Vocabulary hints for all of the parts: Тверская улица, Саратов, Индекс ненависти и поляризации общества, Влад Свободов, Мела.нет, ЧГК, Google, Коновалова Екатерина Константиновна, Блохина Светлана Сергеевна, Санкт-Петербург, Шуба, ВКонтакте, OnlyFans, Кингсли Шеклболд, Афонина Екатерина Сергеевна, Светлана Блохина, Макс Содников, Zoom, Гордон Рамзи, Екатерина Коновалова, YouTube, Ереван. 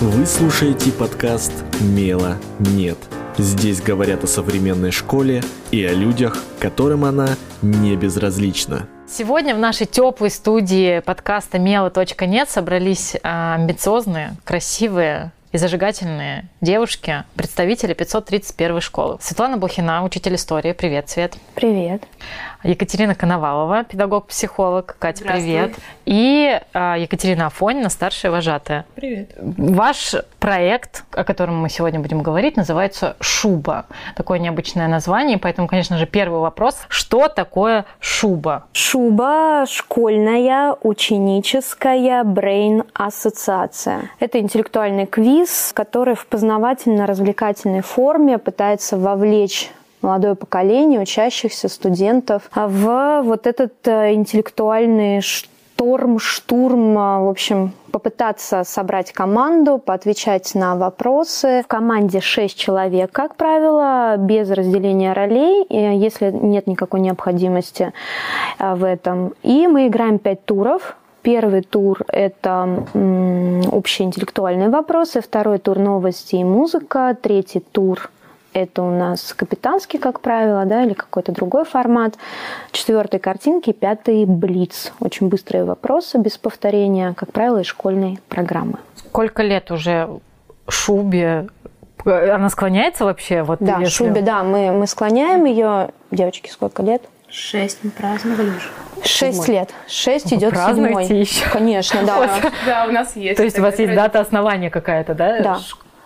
Вы слушаете подкаст «Мела.нет». Здесь говорят о современной школе и о людях, которым она не безразлична. Сегодня в нашей теплой студии подкаста «Мела.нет» собрались амбициозные, красивые и зажигательные девушки, представители 531 школы. Светлана Блохина, учитель истории. Привет, Свет. Привет. Екатерина Коновалова, педагог-психолог. Катя, привет. И Екатерина Афонина, старшая вожатая. Привет. Ваш проект, о котором мы сегодня будем говорить, называется «Шуба». Такое необычное название, поэтому, конечно же, первый вопрос. Что такое шуба? Шуба – школьная ученическая брейн-ассоциация. Это интеллектуальный квиз, который в познавательно-развлекательной форме пытается вовлечь молодое поколение учащихся студентов в вот этот интеллектуальный штурм, в общем, попытаться собрать команду, поотвечать на вопросы. В команде 6 человек, как правило, без разделения ролей, если нет никакой необходимости в этом. И мы играем 5 туров. Первый тур – это общеинтеллектуальные вопросы, второй тур – новости и музыка, третий тур – это у нас капитанский, как правило, да, или какой-то другой формат, четвертый – картинки, пятый – блиц. Очень быстрые вопросы, без повторения, как правило, из школьной программы. Сколько лет уже шубе? Она склоняется вообще? Вот, да, если... шубе, да, мы склоняем ее. Девочки, сколько лет? 6 мы праздновали уже. 6 лет. 6 идет 7. Еще. Конечно, да. Да, у нас есть. То есть у вас есть дата основания какая-то, да? Да.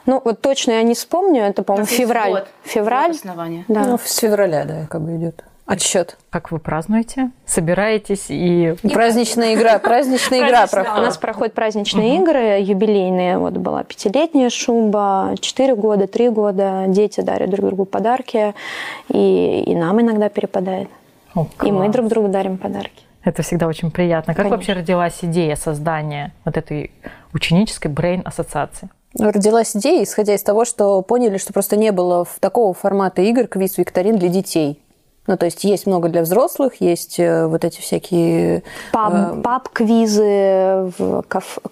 Ну, вот точно я не вспомню, это, по-моему, февраль. Февраль. Основания. Да. Ну, с февраля, да, как бы идет. Отсчет. Как вы празднуете? Собираетесь и... Праздничная игра проходит. У нас проходят праздничные игры, юбилейные. Вот была 5-летняя шуба, 4 года, 3 года. Дети дарят друг другу подарки. И нам иногда перепадает. О, и мы друг другу дарим подарки. Это всегда очень приятно. Как вообще родилась идея создания вот этой ученической брейн-ассоциации? Родилась идея, исходя из того, что поняли, что просто не было такого формата игр, квиз, викторин для детей. Ну, то есть есть много для взрослых, есть вот эти всякие... Паб-квизы,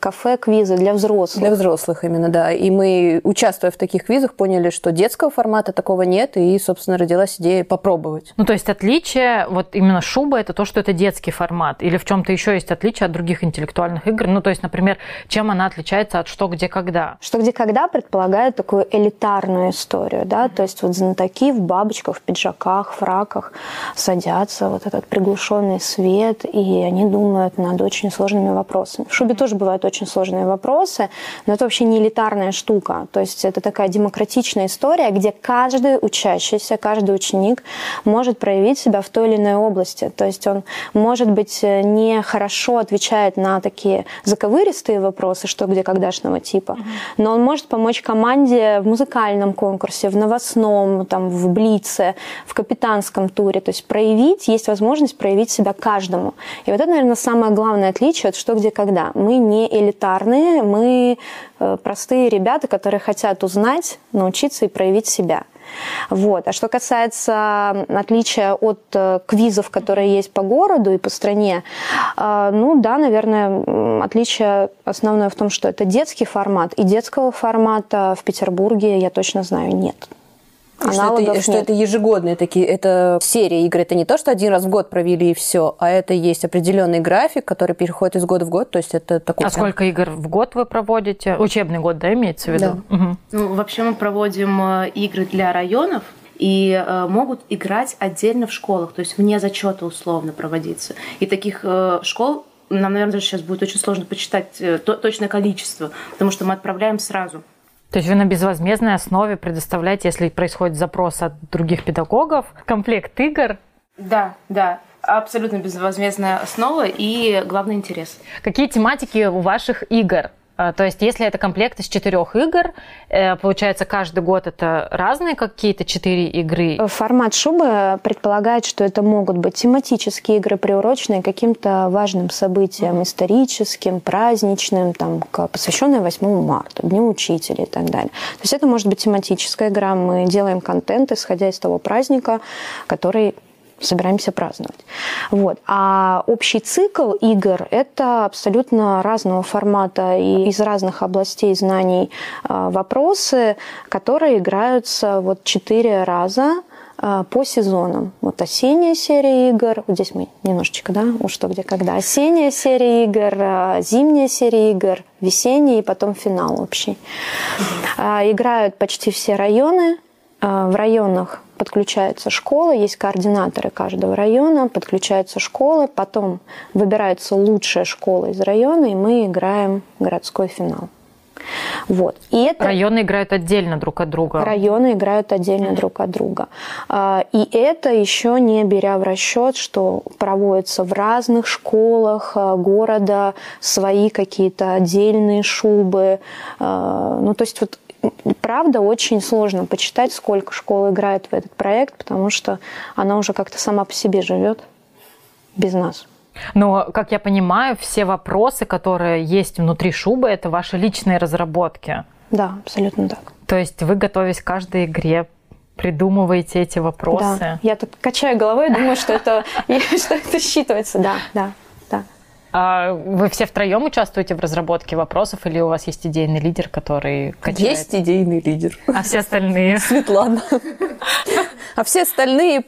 кафе-квизы для взрослых. Для взрослых именно, да. И мы, участвуя в таких квизах, поняли, что детского формата такого нет, и, собственно, родилась идея попробовать. Ну, то есть отличие, вот именно шуба, это то, что это детский формат, или в чем-то еще есть отличие от других интеллектуальных игр? Ну, то есть, например, чем она отличается от «Что, где, когда»? «Что, где, когда» предполагает такую элитарную историю, да, то есть вот знатоки в бабочках, в пиджаках, фраках, садятся, вот этот приглушенный свет, и они думают над очень сложными вопросами. В шубе тоже бывают очень сложные вопросы, но это вообще не элитарная штука. То есть это такая демократичная история, где каждый учащийся, каждый ученик может проявить себя в той или иной области. То есть он, может быть, не хорошо отвечает на такие заковыристые вопросы, что где когдашного типа, но он может помочь команде в музыкальном конкурсе, в новостном, там, в блице, в капитанском туре, то есть есть возможность проявить себя каждому. И вот это, наверное, самое главное отличие от «Что, где, когда». Мы не элитарные, мы простые ребята, которые хотят узнать, научиться и проявить себя. Вот. А что касается отличия от квизов, которые есть по городу и по стране, ну да, наверное, отличие основное в том, что это детский формат, и детского формата в Петербурге, я точно знаю, нет. Что это ежегодные такие, это серия игр, это не то, что один раз в год провели и все, а это есть определенный график, который переходит из года в год, то есть это такой... Сколько игр в год вы проводите? Учебный год, да, имеется в виду? Да. Угу. Ну, вообще мы проводим игры для районов, и могут играть отдельно в школах, то есть вне зачета условно проводиться. И таких школ, нам, наверное, даже сейчас будет очень сложно посчитать точное количество, потому что мы отправляем сразу. То есть вы на безвозмездной основе предоставляете, если происходит запрос от других педагогов, комплект игр? Да. Абсолютно безвозмездная основа и главный интерес. Какие тематики у ваших игр? То есть если это комплект из 4 игр, получается, каждый год это разные какие-то 4 игры? Формат шубы предполагает, что это могут быть тематические игры, приуроченные к каким-то важным событиям, историческим, праздничным, там, посвященные 8 марта, Дню учителя и так далее. То есть это может быть тематическая игра. Мы делаем контент, исходя из того праздника, который собираемся праздновать. Вот. А общий цикл игр – это абсолютно разного формата и из разных областей знаний вопросы, которые играются вот 4 раза по сезонам. Вот осенняя серия игр, вот здесь мы немножечко, да, у что, где, когда. Осенняя серия игр, зимняя серия игр, весенняя и потом финал общий. Играют почти все районы. В районах подключается школа, есть координаторы каждого района, подключаются школы, потом выбирается лучшая школа из района, и мы играем городской финал. Вот. И это... Районы играют отдельно друг от друга. Районы играют отдельно друг от друга. И это еще не беря в расчет, что проводятся в разных школах города свои какие-то отдельные шубы. Ну, то есть вот правда, очень сложно посчитать, сколько школ играет в этот проект, потому что она уже как-то сама по себе живет без нас. Но, как я понимаю, все вопросы, которые есть внутри шубы, это ваши личные разработки. Да, абсолютно так. То есть вы, готовясь к каждой игре, придумываете эти вопросы? Да, я тут качаю головой и думаю, что это считывается. Да, да. Вы все втроем участвуете в разработке вопросов, или у вас есть идейный лидер, который качает? Есть идейный лидер. А все остальные? Светлана. А все остальные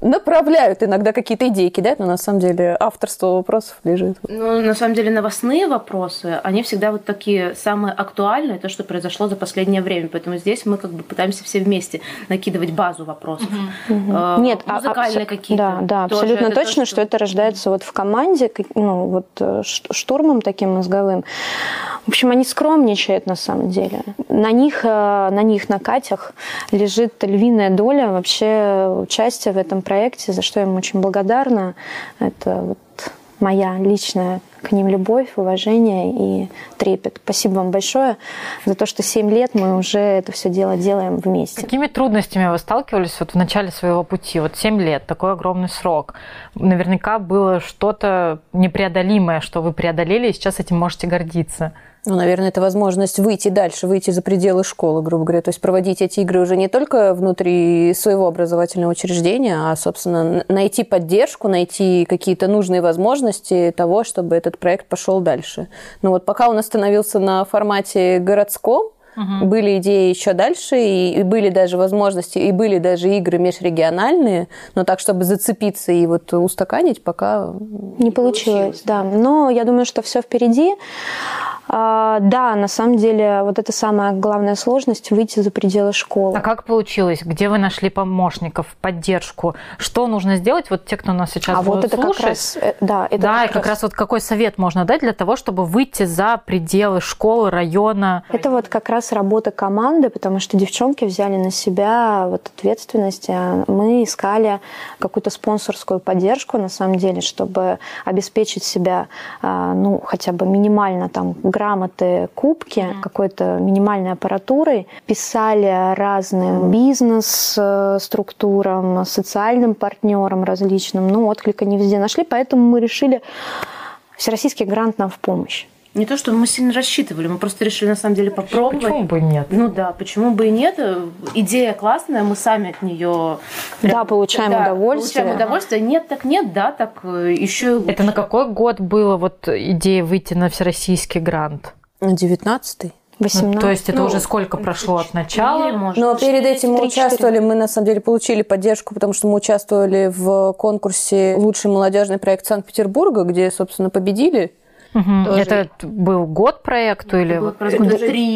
направляют иногда какие-то идейки, да? Но на самом деле авторство вопросов лежит. Ну, на самом деле новостные вопросы, они всегда вот такие самые актуальные, то, что произошло за последнее время. Поэтому здесь мы как бы пытаемся все вместе накидывать базу вопросов. Нет, музыкальные какие-то. Да, абсолютно точно, что это рождается вот в команде, ну, вот штурмом таким мозговым. В общем, они скромничают на самом деле. На них, на Катях, лежит львиная доля вообще участия в этом проекте, за что я им очень благодарна. Это вот моя личная к ним любовь, уважение и трепет. Спасибо вам большое за то, что 7 лет мы уже это все дело делаем вместе. Какими трудностями вы сталкивались вот в начале своего пути? Вот 7 лет, такой огромный срок. Наверняка было что-то непреодолимое, что вы преодолели, и сейчас этим можете гордиться. Ну, наверное, это возможность выйти дальше, выйти за пределы школы, грубо говоря. То есть проводить эти игры уже не только внутри своего образовательного учреждения, а, собственно, найти поддержку, найти какие-то нужные возможности того, чтобы этот проект пошел дальше. Но вот пока он остановился на формате городском, были идеи еще дальше, и были даже возможности, и были даже игры межрегиональные, но так, чтобы зацепиться и вот устаканить, пока не получилось. Да, но я думаю, что все впереди. Да, на самом деле, вот это самая главная сложность – выйти за пределы школы. А как получилось? Где вы нашли помощников, поддержку? Что нужно сделать? Вот те, кто нас сейчас будут вот это слушать. Как раз, да, это да, как раз вот какой совет можно дать для того, чтобы выйти за пределы школы, района? Это вот как раз работа команды, потому что девчонки взяли на себя вот ответственность. Мы искали какую-то спонсорскую поддержку, на самом деле, чтобы обеспечить себя, ну, хотя бы минимально там грамоты, кубки, какой-то минимальной аппаратурой. Писали разным бизнес-структурам, социальным партнерам различным, но отклика не везде нашли, поэтому мы решили, всероссийский грант нам в помощь. Не то, что мы сильно рассчитывали, мы просто решили на самом деле попробовать. Почему бы и нет? Ну да, почему бы и нет? Идея классная, мы сами от нее... Да, получаем удовольствие. Получаем удовольствие. Нет, так нет, да, так еще и лучше. Это на какой год была вот идея выйти на всероссийский грант? На 19-й. 18. Ну, то есть это уже сколько прошло от начала? Но перед этим мы участвовали, мы на самом деле получили поддержку, потому что мы участвовали в конкурсе «Лучший молодежный проект Санкт-Петербурга», где, собственно, победили. Это был год проекту? Или...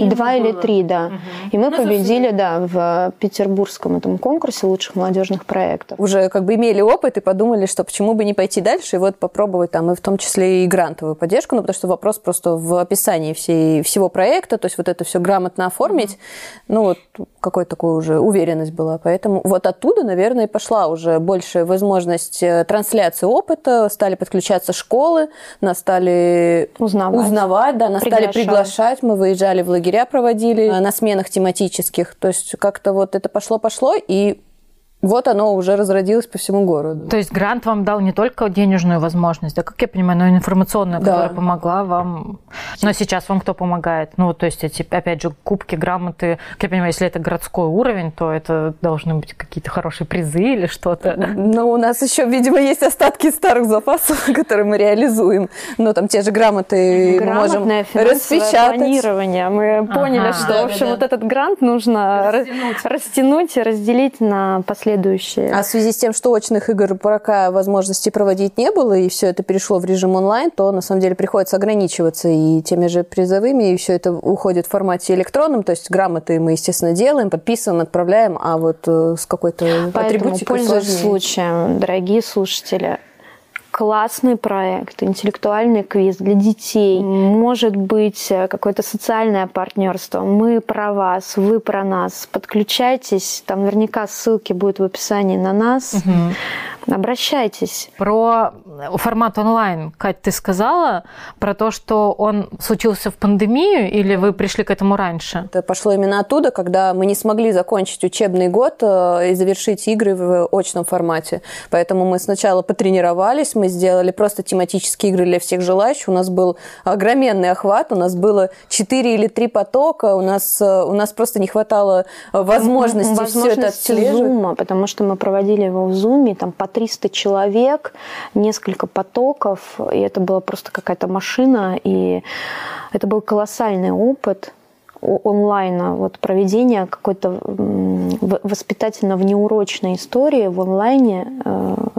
Два или три, да. И мы победили, в петербургском этом конкурсе лучших молодежных проектов. Уже как бы имели опыт и подумали, что почему бы не пойти дальше и вот попробовать там, и в том числе и грантовую поддержку, ну, потому что вопрос просто в описании всего проекта, то есть вот это все грамотно оформить, ну, вот какой-то такой уже уверенность была. Поэтому вот оттуда, наверное, пошла уже большая возможность трансляции опыта, стали подключаться школы, нас стали узнавать, да, нас стали приглашать, мы выезжали в лагеря, проводили на сменах тематических, то есть как-то вот это пошло-пошло, и вот оно уже разродилось по всему городу. То есть грант вам дал не только денежную возможность, а, как я понимаю, но и информационную, которая помогла вам. Но сейчас вам кто помогает? Ну, то есть эти, опять же, кубки, грамоты. Как я понимаю, если это городской уровень, то это должны быть какие-то хорошие призы или что-то. Ну, у нас еще, видимо, есть остатки старых запасов, которые мы реализуем. Но там те же грамоты мы можем распечатать. Планирование. Мы поняли, что, в общем, вот этот грант нужно растянуть и разделить на последствия. А в связи с тем, что очных игр пока возможности проводить не было, и все это перешло в режим онлайн, то на самом деле приходится ограничиваться и теми же призовыми, и все это уходит в формате электронном, то есть грамоты мы, естественно, делаем, подписываем, отправляем, а вот с какой-то атрибутикой сложнее. Поэтому, пользуясь случаем, дорогие слушатели, классный проект, интеллектуальный квиз для детей, может быть, какое-то социальное партнерство. Мы про вас, вы про нас. Подключайтесь, там наверняка ссылки будут в описании на нас. Угу. Обращайтесь. Про формат онлайн, Кать, ты сказала, про то, что он случился в пандемию, или вы пришли к этому раньше? Это пошло именно оттуда, когда мы не смогли закончить учебный год и завершить игры в очном формате. Поэтому мы сначала потренировались, мы сделали просто тематические игры для всех желающих. У нас был огроменный охват, у нас было 4 или 3 потока, у нас просто не хватало возможности все это отслеживать. Зума, потому что мы проводили его в Зуме, там по 300 человек, несколько потоков, и это была просто какая-то машина, и это был колоссальный опыт онлайна, вот проведение какой-то воспитательно-внеурочной истории в онлайне.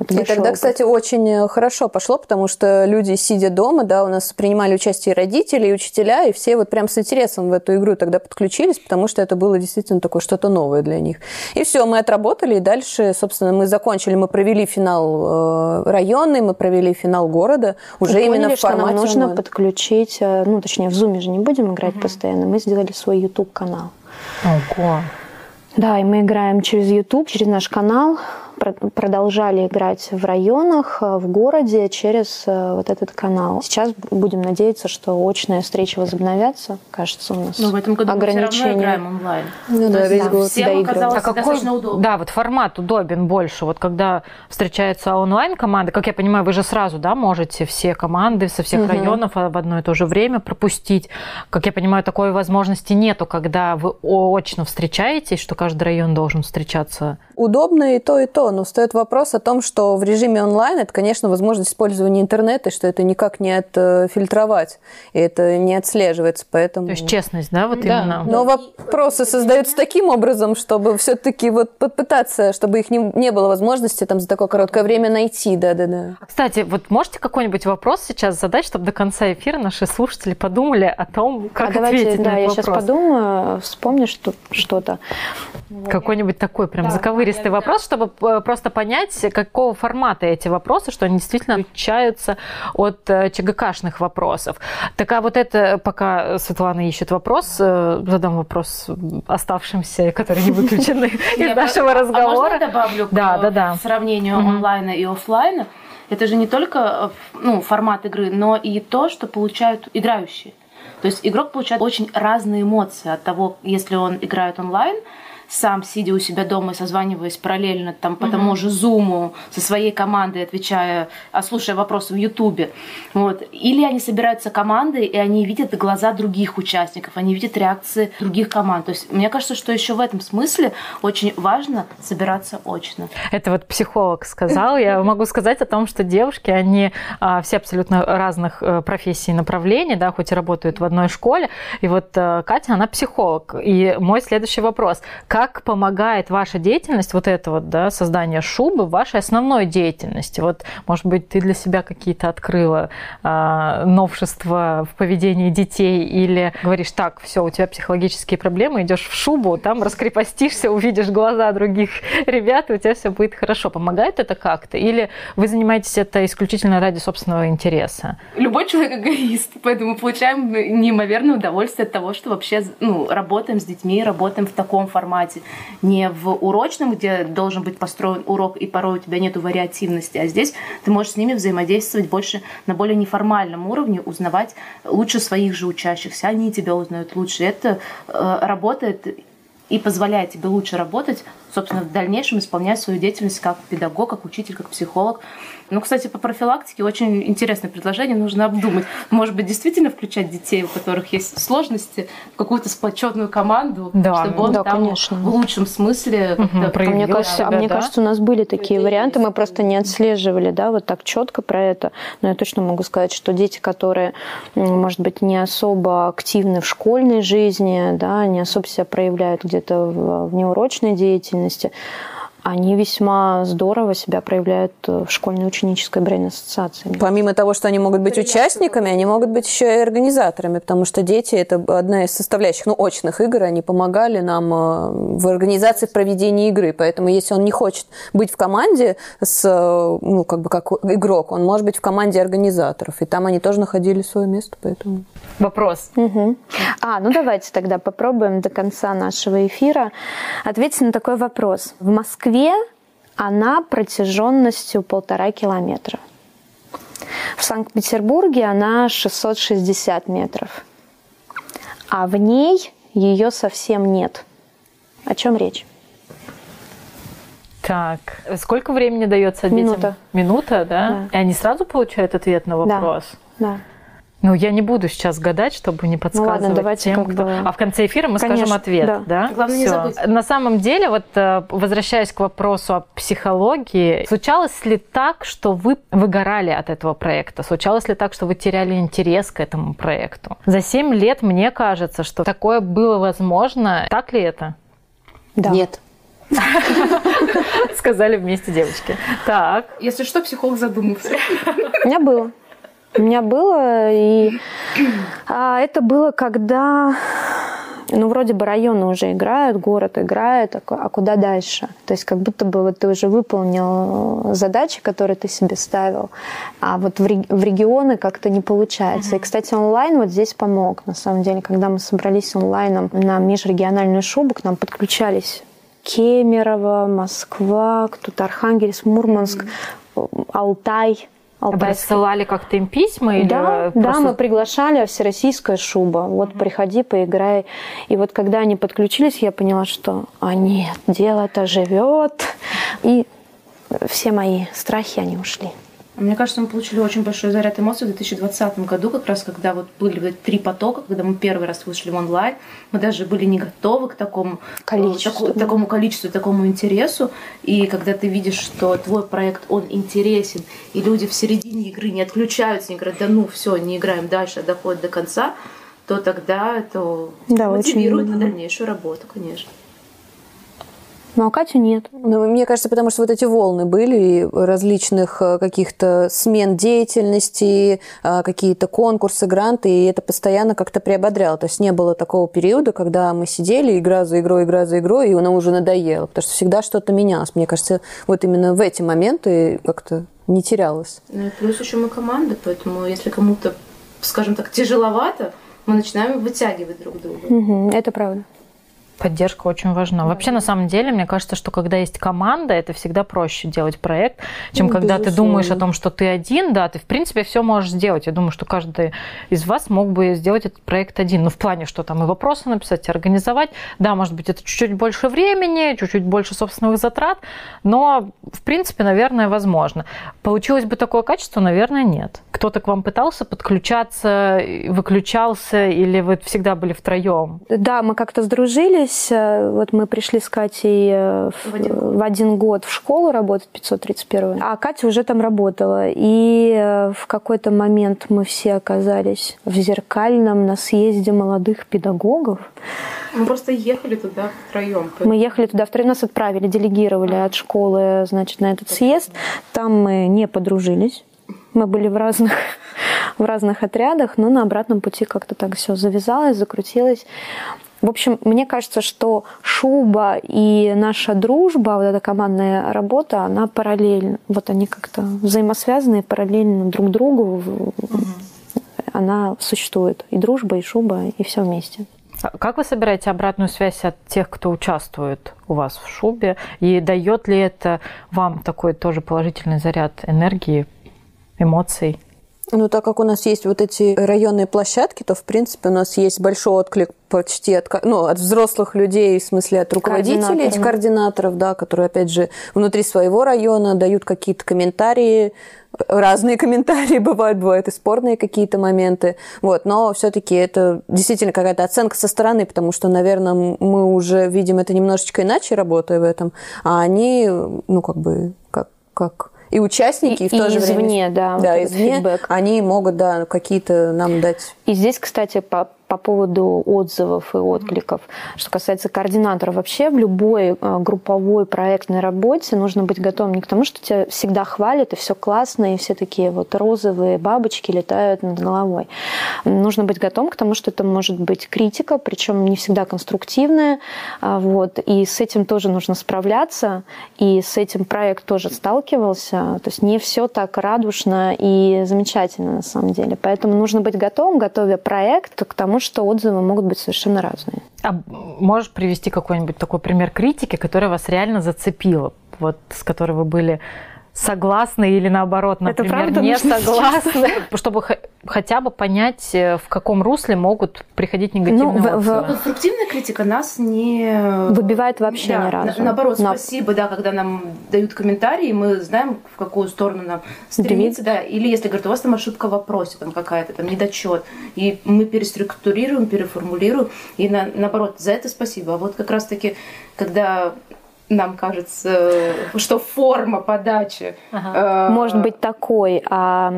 И тогда, кстати, очень хорошо пошло, потому что люди, сидя дома, да, у нас принимали участие и родители, и учителя, и все вот прям с интересом в эту игру тогда подключились, потому что это было действительно такое что-то новое для них. И все, мы отработали, и дальше, собственно, мы закончили, мы провели финал районный, мы провели финал города, уже поняли, именно в формате. Что нам нужно подключить, ну, точнее, в Zoom же не будем играть постоянно, мы сделали свой YouTube-канал. Ого! Да, и мы играем через YouTube, через наш канал, продолжали играть в районах, в городе через вот этот канал. Сейчас будем надеяться, что очные встречи возобновятся. Кажется, у нас ограничения. Но в этом году мы все равно играем онлайн. Ну, да, весь год всем оказалось достаточно удобно. Да, вот формат удобен больше. Вот когда встречаются онлайн-команды, как я понимаю, вы же сразу, да, можете все команды со всех районов в одно и то же время пропустить. Как я понимаю, такой возможности нету, когда вы очно встречаетесь, что каждый район должен встречаться. Удобно и то, и то. Но встает вопрос о том, что в режиме онлайн это, конечно, возможность использования интернета, и что это никак не отфильтровать, и это не отслеживается, поэтому... То есть честность, да, вот именно? Но вопросы создаются таким образом, чтобы все-таки вот попытаться, чтобы их не было возможности там за такое короткое время найти, да-да-да. Кстати, вот можете какой-нибудь вопрос сейчас задать, чтобы до конца эфира наши слушатели подумали о том, как ответить на этот вопрос? Я сейчас подумаю, вспомню что-то. Какой-нибудь такой прям заковыристый вопрос, чтобы... Просто понять, какого формата эти вопросы, что они действительно отличаются от ЧГКшных вопросов. Так, а вот это, пока Светлана ищет вопрос, задам вопрос оставшимся, которые не выключены из нашего разговора. А можно добавлю к сравнению онлайна и офлайна? Это же не только формат игры, но и то, что получают играющие. То есть игрок получает очень разные эмоции от того, если он играет онлайн, сам, сидя у себя дома и созваниваясь параллельно там, по тому же Zoom со своей командой, отвечая, слушая вопросы в Ютубе. Вот. Или они собираются командой, и они видят глаза других участников, они видят реакции других команд. То есть мне кажется, что еще в этом смысле очень важно собираться очно. Это вот психолог сказал. Я могу сказать о том, что девушки, они все абсолютно разных профессий и направлений, да, хоть и работают в одной школе. И вот Катя, она психолог. И мой следующий вопрос – как помогает ваша деятельность, вот это вот, да, создание шубы, вашей основной деятельности? Вот, может быть, ты для себя какие-то открыла новшества в поведении детей, или говоришь, так, все, у тебя психологические проблемы, идешь в шубу, там раскрепостишься, увидишь глаза других ребят, и у тебя все будет хорошо. Помогает это как-то? Или вы занимаетесь это исключительно ради собственного интереса? Любой человек эгоист, поэтому получаем неимоверное удовольствие от того, что вообще работаем с детьми, работаем в таком формате. Не в урочном, где должен быть построен урок, и порой у тебя нет вариативности, а здесь ты можешь с ними взаимодействовать больше на более неформальном уровне, узнавать лучше своих же учащихся, они тебя узнают лучше. Это работает и позволяет тебе лучше работать, собственно, в дальнейшем исполнять свою деятельность как педагог, как учитель, как психолог. Ну, кстати, по профилактике очень интересное предложение, нужно обдумать. Может быть, действительно включать детей, у которых есть сложности, в какую-то сплоченную команду, да, чтобы он да, там конечно. В лучшем смысле проявил. Мне кажется, у нас были такие варианты, мы просто не отслеживали, да, вот так четко про это. Но я точно могу сказать, что дети, которые, может быть, не особо активны в школьной жизни, да, не особо себя проявляют где-то в внеурочной деятельности, они весьма здорово себя проявляют в школьной ученической брейн-ассоциации. Помимо того, что они могут быть участниками, они могут быть еще и организаторами, потому что дети – это одна из составляющих, ну, очных игр, они помогали нам в организации, в проведении игры, поэтому если он не хочет быть в команде, ну, как бы как игрок, он может быть в команде организаторов, и там они тоже находили свое место, поэтому… Вопрос. Угу. Ну давайте тогда попробуем до конца нашего эфира ответить на такой вопрос. В Москве она протяженностью 1,5 километра. В Санкт-Петербурге она 660 метров. А в ней ее совсем нет. О чем речь? Так, сколько времени дается детям? Минута, да? И они сразу получают ответ на вопрос? Да. Ну, я не буду сейчас гадать, чтобы не подсказывать тем, кто... А в конце эфира мы скажем ответ, да? Главное, не забыть. На самом деле, вот возвращаясь к вопросу о психологии, случалось ли так, что вы выгорали от этого проекта? Случалось ли так, что вы теряли интерес к этому проекту? За 7 лет мне кажется, что такое было возможно. Так ли это? Да. Нет. Сказали вместе девочки. Так. Если что, психолог задумался. У меня было, и это было, когда, ну, вроде бы районы уже играют, город играет, а куда дальше? То есть как будто бы вот ты уже выполнил задачи, которые ты себе ставил, а вот в регионы как-то не получается. И, кстати, онлайн вот здесь помог, на самом деле. Когда мы собрались онлайном на межрегиональную шубу, к нам подключались Кемерово, Москва, кто-то Архангельск, Мурманск, Алтай. Вы рассылали как-то им письма? Да, мы приглашали, всероссийская шуба. Вот приходи, поиграй. И вот когда они подключились, я поняла, что нет, дело-то живет. И все мои страхи, они ушли. Мне кажется, мы получили очень большой заряд эмоций в 2020 году, как раз когда вот были 3 потока, когда мы первый раз вышли в онлайн. Мы даже были не готовы к такому количеству, такому интересу. И когда ты видишь, что твой проект, он интересен, и люди в середине игры не отключаются, не говорят, да ну все, не играем дальше, а доходят до конца, то тогда это мотивирует на дальнейшую работу, конечно. Ну, а Катю нет. Ну, мне кажется, потому что вот эти волны были различных каких-то смен деятельности, какие-то конкурсы, гранты, и это постоянно как-то приободряло. То есть не было такого периода, когда мы сидели, игра за игрой, и она уже надоела, потому что всегда что-то менялось. Мне кажется, вот именно в эти моменты как-то не терялось. Ну, и плюс еще мы команда, поэтому если кому-то, скажем так, тяжеловато, мы начинаем вытягивать друг друга. Это правда. Поддержка очень важна. Вообще, на самом деле, мне кажется, что когда есть команда, это всегда проще делать проект, чем когда ты думаешь о том, что ты один, да, ты, в принципе, все можешь сделать. Я думаю, что каждый из вас мог бы сделать этот проект один. Ну, в плане, что там и вопросы написать, и организовать. Да, может быть, это чуть-чуть больше времени, чуть-чуть больше собственных затрат, но, в принципе, наверное, возможно. Получилось бы такое качество? Наверное, нет. Кто-то к вам пытался подключаться, выключался, или вы всегда были втроем? Да, мы как-то сдружились. Вот мы пришли с Катей в 1 год в школу работать, 531-ю, а Катя уже там работала. И в какой-то момент мы все оказались в Зеркальном на съезде молодых педагогов. Мы просто ехали туда втроем. Мы ехали туда втроем, нас отправили, делегировали от школы, значит, на этот съезд. Там мы не подружились. Мы были в разных отрядах, но на обратном пути как-то так все завязалось, закрутилось. В общем, мне кажется, что шуба и наша дружба, вот эта командная работа, она параллельна. Вот они как-то взаимосвязаны, параллельно друг другу. Она существует. И дружба, и шуба, и все вместе. Как вы собираете обратную связь от тех, кто участвует у вас в шубе? И дает ли это вам такой тоже положительный заряд энергии, эмоций? Ну, так как у нас есть вот эти районные площадки, то, в принципе, у нас есть большой отклик почти от взрослых людей, в смысле от руководителей, координаторов, да, которые, опять же, внутри своего района дают какие-то комментарии, разные комментарии бывают и спорные какие-то моменты, вот, но все-таки это действительно какая-то оценка со стороны, потому что, наверное, мы уже видим это немножечко иначе, работая в этом, а они, и участники, и в то же время... извне, да. Да, извне. Они могут, да, какие-то нам дать... И здесь, кстати, по поводу отзывов и откликов. Что касается координаторов, вообще в любой групповой проектной работе нужно быть готовым не к тому, что тебя всегда хвалят, и все классно, и все такие вот розовые бабочки летают над головой. Нужно быть готовым к тому, что это может быть критика, причем не всегда конструктивная. Вот. И с этим тоже нужно справляться, и с этим проект тоже сталкивался. То есть не все так радужно и замечательно на самом деле. Поэтому нужно быть готовым, готовя проект к тому, что отзывы могут быть совершенно разные. А можешь привести какой-нибудь такой пример критики, которая вас реально зацепила, вот с которой вы были согласны или наоборот, например, не согласны, чтобы хотя бы понять, в каком русле могут приходить негативные отзывы? Конструктивная критика нас не выбивает вообще ни разу. Наоборот, спасибо, да, когда нам дают комментарии, мы знаем, в какую сторону нам стремиться, да, или если говорят, у вас там ошибка в вопросе, там какая-то, там недочет, и мы переструктурируем, переформулируем, и наоборот, за это спасибо. А вот как раз-таки, когда... Нам кажется, что форма подачи... Ага. Может быть такой, а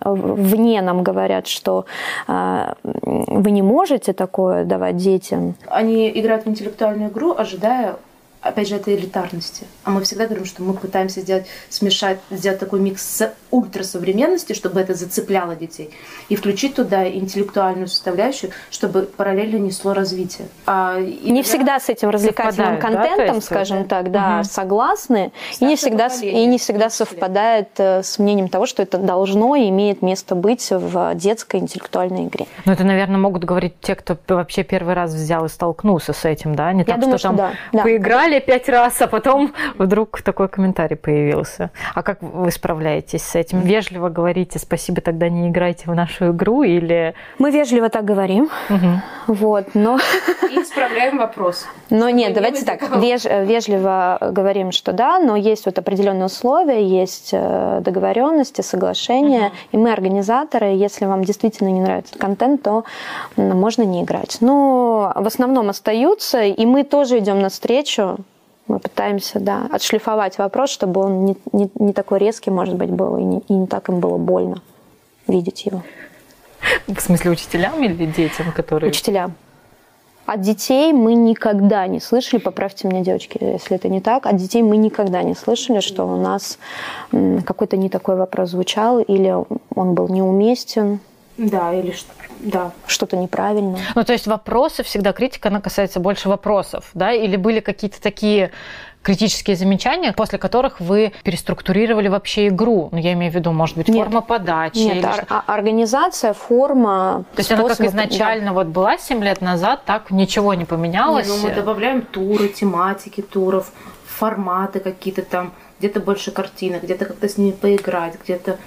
вне нам говорят, что вы не можете такое давать детям. Они играют в интеллектуальную игру, ожидая, опять же, этой элитарности. А мы всегда говорим, что мы пытаемся сделать такой микс ультрасовременности, чтобы это зацепляло детей, и включить туда интеллектуальную составляющую, чтобы параллельно несло развитие. Не всегда с этим развлекательным контентом, да, есть, скажем так, да, угу, согласны, и не всегда совпадает с мнением того, что это должно и имеет место быть в детской интеллектуальной игре. Ну, это, наверное, могут говорить те, кто вообще первый раз взял и столкнулся с этим, да? Не так, что там поиграли 5 раз, а потом вдруг такой комментарий появился. А как вы справляетесь с этим? Вежливо говорите «спасибо, тогда не играйте в нашу игру» или... Мы вежливо так говорим, угу, вот, но... И исправляем вопрос. Но нет, мы давайте так, вежливо говорим, что да, но есть вот определенные условия, есть договоренности, соглашения, угу, и мы организаторы, если вам действительно не нравится контент, то можно не играть. Но в основном остаются, и мы тоже идем навстречу. Мы пытаемся, да, отшлифовать вопрос, чтобы он не такой резкий, может быть, был, и не так им было больно видеть его. В смысле, учителям или детям, которые... Учителям. От детей мы никогда не слышали, поправьте меня, девочки, если это не так, от детей мы никогда не слышали, что у нас какой-то не такой вопрос звучал, или он был неуместен. Да, или что? Да. Что-то неправильно. Ну, то есть вопросы всегда, критика, она касается больше вопросов, да? Или были какие-то такие критические замечания, после которых вы переструктурировали вообще игру? Ну, я имею в виду, может быть, форма подачи? Нет, или организация, форма... То есть она как изначально, да, вот была 7 лет назад, так ничего не поменялось? Нет, ну, мы добавляем туры, тематики туров, форматы какие-то там, где-то больше картинок, где-то как-то с ними поиграть, где-то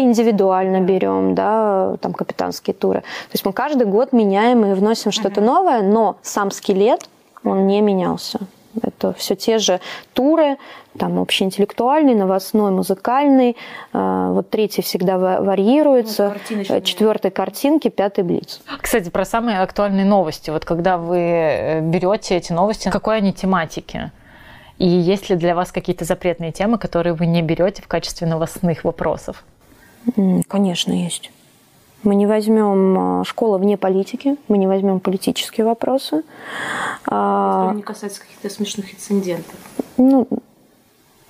индивидуально берем, да, там капитанские туры. То есть мы каждый год меняем и вносим что-то новое, но сам скелет, он не менялся. Это все те же туры, там общеинтеллектуальный, новостной, музыкальный. Вот 3-й всегда варьируется, 4-й картинки, 5-й блиц. Кстати, про самые актуальные новости. Вот когда вы берете эти новости, какой они тематики? И есть ли для вас какие-то запретные темы, которые вы не берете в качестве новостных вопросов? Конечно, есть. Мы не возьмем школу вне политики, мы не возьмем политические вопросы. Это не касается каких-то смешных инцидентов. Ну,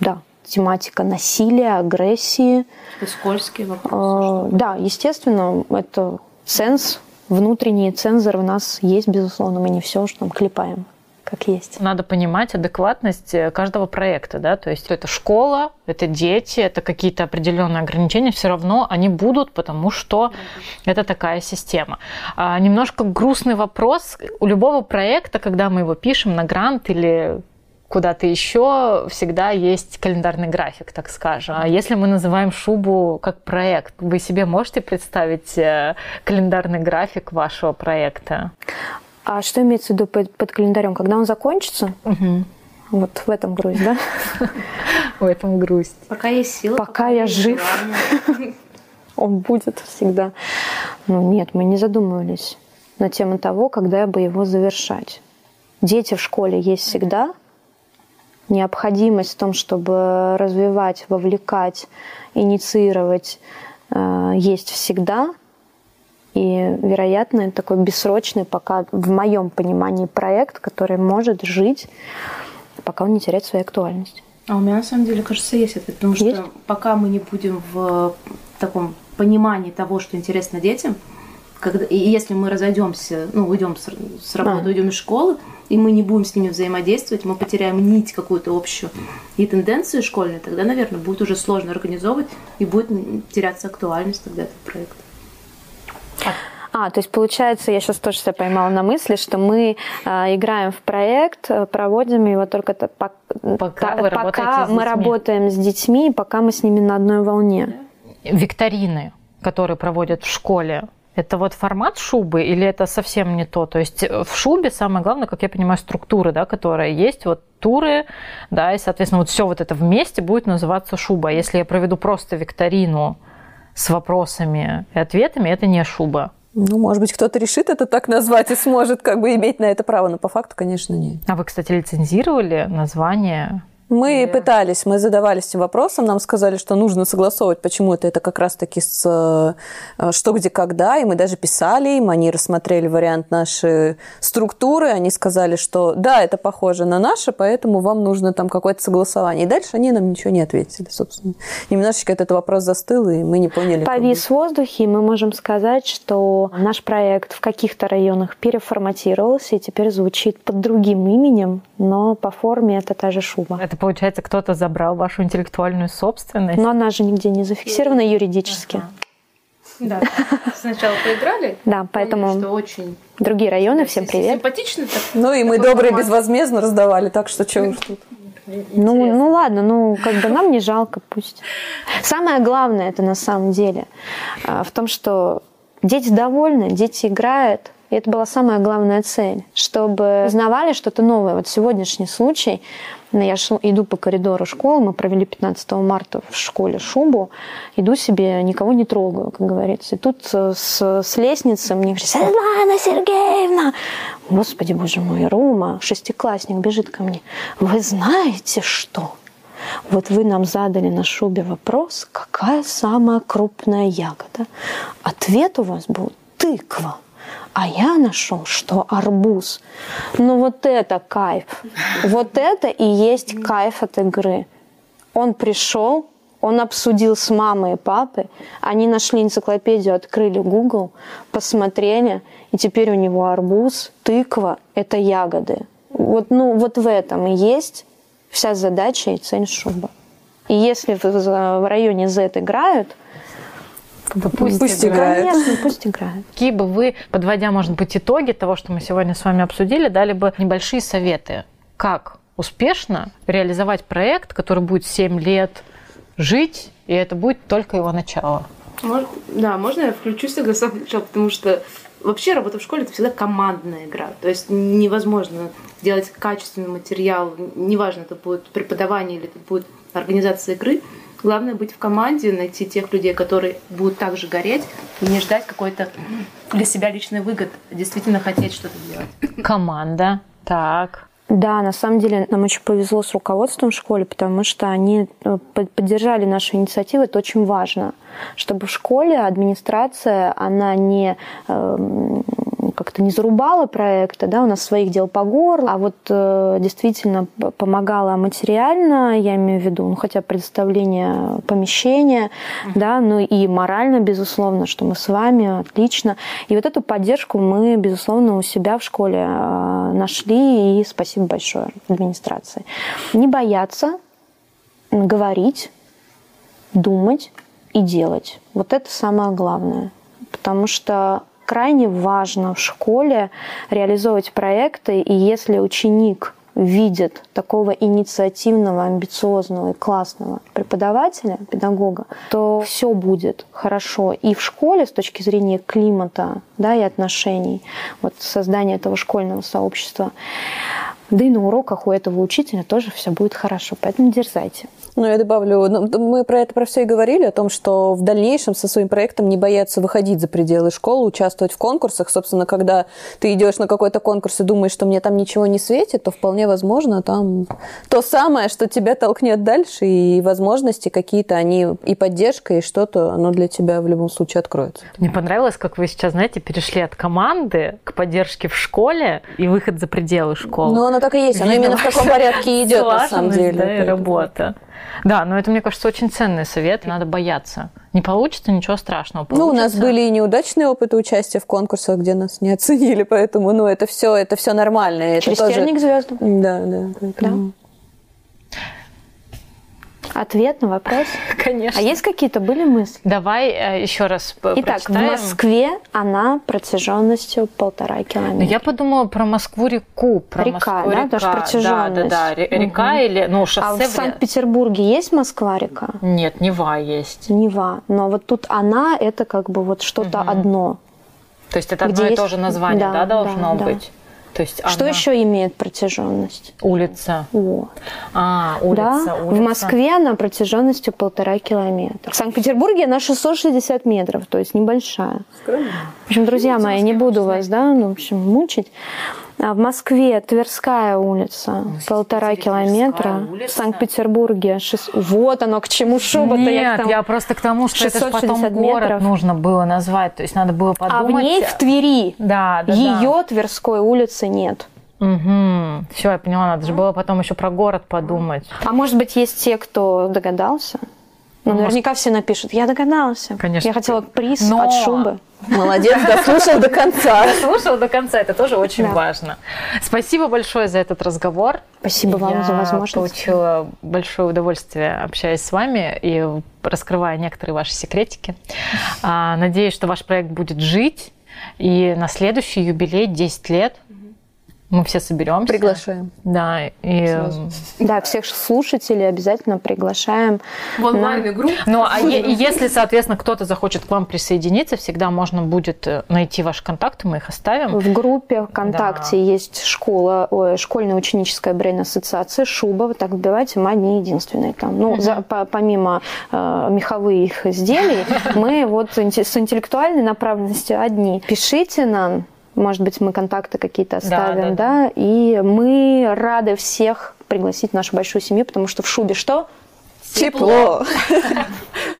да. Тематика насилия, агрессии. Это скользкие вопросы. Да, естественно, это сенс, внутренний цензор у нас есть, безусловно. Мы не все уж там клепаем, как есть. Надо понимать адекватность каждого проекта, да, то есть это школа, это дети, это какие-то определенные ограничения, все равно они будут, потому что это такая система. Немножко грустный вопрос у любого проекта, когда мы его пишем на грант или куда-то еще, всегда есть календарный график, так скажем. А если мы называем шубу как проект, вы себе можете представить календарный график вашего проекта? А что имеется в виду под календарем? Когда он закончится? Угу. Вот в этом грусть, да? В этом грусть. Пока есть сила. Пока я жив. Он будет всегда. Ну нет, мы не задумывались на тему того, когда бы его завершать. Дети в школе есть всегда. Необходимость в том, чтобы развивать, вовлекать, инициировать, есть всегда. И, вероятно, это такой бессрочный, пока в моем понимании, проект, который может жить, пока он не теряет свою актуальность. А у меня, на самом деле, кажется, есть ответ. Потому есть? Что пока мы не будем в таком понимании того, что интересно детям, когда, и если мы разойдемся, ну, уйдем с работы, уйдем из школы, и мы не будем с ними взаимодействовать, мы потеряем нить какую-то общую и тенденции школьные, тогда, наверное, будет уже сложно организовывать, и будет теряться актуальность тогда этого проекта. То есть получается, я сейчас тоже себя поймала на мысли, что мы играем в проект, проводим его только пока мы работаем с детьми, пока мы с ними на одной волне. Викторины, которые проводят в школе, это вот формат шубы или это совсем не то? То есть в шубе самое главное, как я понимаю, структура, да, которая есть, вот туры, да, и, соответственно, вот все вот это вместе будет называться шуба. Если я проведу просто викторину с вопросами и ответами, это не шуба. Ну, может быть, кто-то решит это так назвать и сможет как бы иметь на это право, но по факту, конечно, нет. А вы, кстати, лицензировали название? Мы пытались, мы задавались этим вопросом, нам сказали, что нужно согласовывать почему-то это как раз-таки с что, где, когда, и мы даже писали им, они рассмотрели вариант нашей структуры, они сказали, что да, это похоже на наше, поэтому вам нужно там какое-то согласование. И дальше они нам ничего не ответили, собственно. Немножечко этот вопрос застыл, и мы не поняли. Повис в воздухе, и мы можем сказать, что наш проект в каких-то районах переформатировался и теперь звучит под другим именем, но по форме это та же шуба. Это, получается, кто-то забрал вашу интеллектуальную собственность. Но она же нигде не зафиксирована юридически. Да, сначала поиграли. Да, поэтому другие районы, всем привет. Симпатично. Ну и мы добрые безвозмездно раздавали, так что чего уж тут. Ну ладно, ну как бы нам не жалко, пусть. Самое главное это на самом деле в том, что дети довольны, дети играют. И это была самая главная цель, чтобы узнавали что-то новое. Вот сегодняшний случай, я иду по коридору школы, мы провели 15 марта в школе шубу, иду себе, никого не трогаю, как говорится. И тут с лестницы мне говорят: Светлана Сергеевна! Господи, боже мой, Рома, шестиклассник, бежит ко мне. Вы знаете что? Вот вы нам задали на шубе вопрос, какая самая крупная ягода? Ответ у вас был тыква. А я нашел, что арбуз. Ну вот это кайф. Вот это и есть кайф от игры. Он пришел, он обсудил с мамой и папой. Они нашли энциклопедию, открыли Google, посмотрели. И теперь у него арбуз, тыква – это ягоды. Вот, ну, вот в этом и есть вся задача и цель шубы. И если в районе Z играют, да пусть играют. Конечно, пусть играют. Какие бы вы, подводя, может быть, итоги того, что мы сегодня с вами обсудили, дали бы небольшие советы, как успешно реализовать проект, который будет 7 лет жить, и это будет только его начало? Да, можно я включусь тогда с самого начала, потому что вообще работа в школе – это всегда командная игра. То есть невозможно делать качественный материал, неважно, это будет преподавание или это будет организация игры. Главное быть в команде, найти тех людей, которые будут также гореть, и не ждать какой-то для себя личный выгод, действительно хотеть что-то делать. Команда. Так. Да, на самом деле нам очень повезло с руководством в школе, потому что они поддержали нашу инициативу. Это очень важно, чтобы в школе администрация, она не как-то не зарубала проекта, да, у нас своих дел по горло, а вот действительно помогала материально, я имею в виду, ну, хотя предоставление помещения, да, ну и морально, безусловно, что мы с вами, отлично. И вот эту поддержку мы, безусловно, у себя в школе нашли, и спасибо большое администрации. Не бояться говорить, думать и делать. Вот это самое главное, потому что крайне важно в школе реализовывать проекты, и если ученик видят такого инициативного, амбициозного и классного преподавателя, педагога, то все будет хорошо и в школе с точки зрения климата, да, и отношений, вот создания этого школьного сообщества. Да и на уроках у этого учителя тоже все будет хорошо, поэтому дерзайте. Ну, я добавлю, мы про все и говорили, о том, что в дальнейшем со своим проектом не боятся выходить за пределы школы, участвовать в конкурсах. Собственно, когда ты идешь на какой-то конкурс и думаешь, что мне там ничего не светит, то вполне возможно там то самое, что тебя толкнет дальше, и возможности какие-то, они и поддержка, и что-то, оно для тебя в любом случае откроется. Мне понравилось, как вы сейчас, знаете, перешли от команды к поддержке в школе и выход за пределы школы. Но оно так и есть, оно именно в таком порядке идет, на самом деле. Да, и работа. Да, но это, мне кажется, очень ценный совет. Надо бояться. Не получится, ничего страшного. Получится. Ну, у нас были и неудачные опыты участия в конкурсах, где нас не оценили, поэтому, ну, это все нормально. Это Через терник к звездам. Да. Поэтому... да. Ответ на вопрос? Конечно. А есть какие-то были мысли? Давай еще раз прочитаем. Итак, в Москве она протяженностью 1,5 километра. Но я подумала про Москву-реку. Река, да? Тоже протяженность. Да. Река или шоссе. А в Санкт-Петербурге есть Москва-река? Нет, Нева есть. Нева. Но вот тут она, это как бы вот что-то одно. То есть это одно и то же название, да, должно быть? То есть она... Что еще имеет протяженность? Улица. Вот. Улица. В Москве она протяженностью 1,5 километра. В Санкт-Петербурге она 660 метров, то есть небольшая. Скромно. В общем, друзья мои, не буду вас, мучить. В Москве Тверская улица, 1,5 километра. В Санкт-Петербурге... Вот оно, к чему шуба-то. Нет, я просто к тому, что это потом метров. Город нужно было назвать. То есть надо было подумать... А в ней, в Твери, ее Тверской улицы нет. Угу. Все, я поняла, надо же было потом еще про город подумать. А может быть, есть те, кто догадался? Ну, наверняка все напишут. Я догадался. Конечно. Я хотела приз от шубы. Молодец, дослушал до конца. Дослушал до конца, это тоже очень важно. Спасибо большое за этот разговор. Спасибо вам за возможность. Я получила большое удовольствие, общаясь с вами и раскрывая некоторые ваши секретики. Надеюсь, что ваш проект будет жить. И на следующий юбилей, 10 лет, мы все соберемся. Приглашаем. Да, и... да, всех слушателей обязательно приглашаем. В онлайн-игру. Ну, а если, соответственно, кто-то захочет к вам присоединиться, всегда можно будет найти ваши контакты, мы их оставим. В группе ВКонтакте есть школьная ученическая брейн-ассоциация «Шуба». Вы так вбиваете, мы одни единственные там. Ну, помимо меховых изделий, мы вот с интеллектуальной направленностью одни. Пишите нам. Может быть, мы контакты какие-то оставим, да? И мы рады всех пригласить в нашу большую семью, потому что в шубе что? Тепло!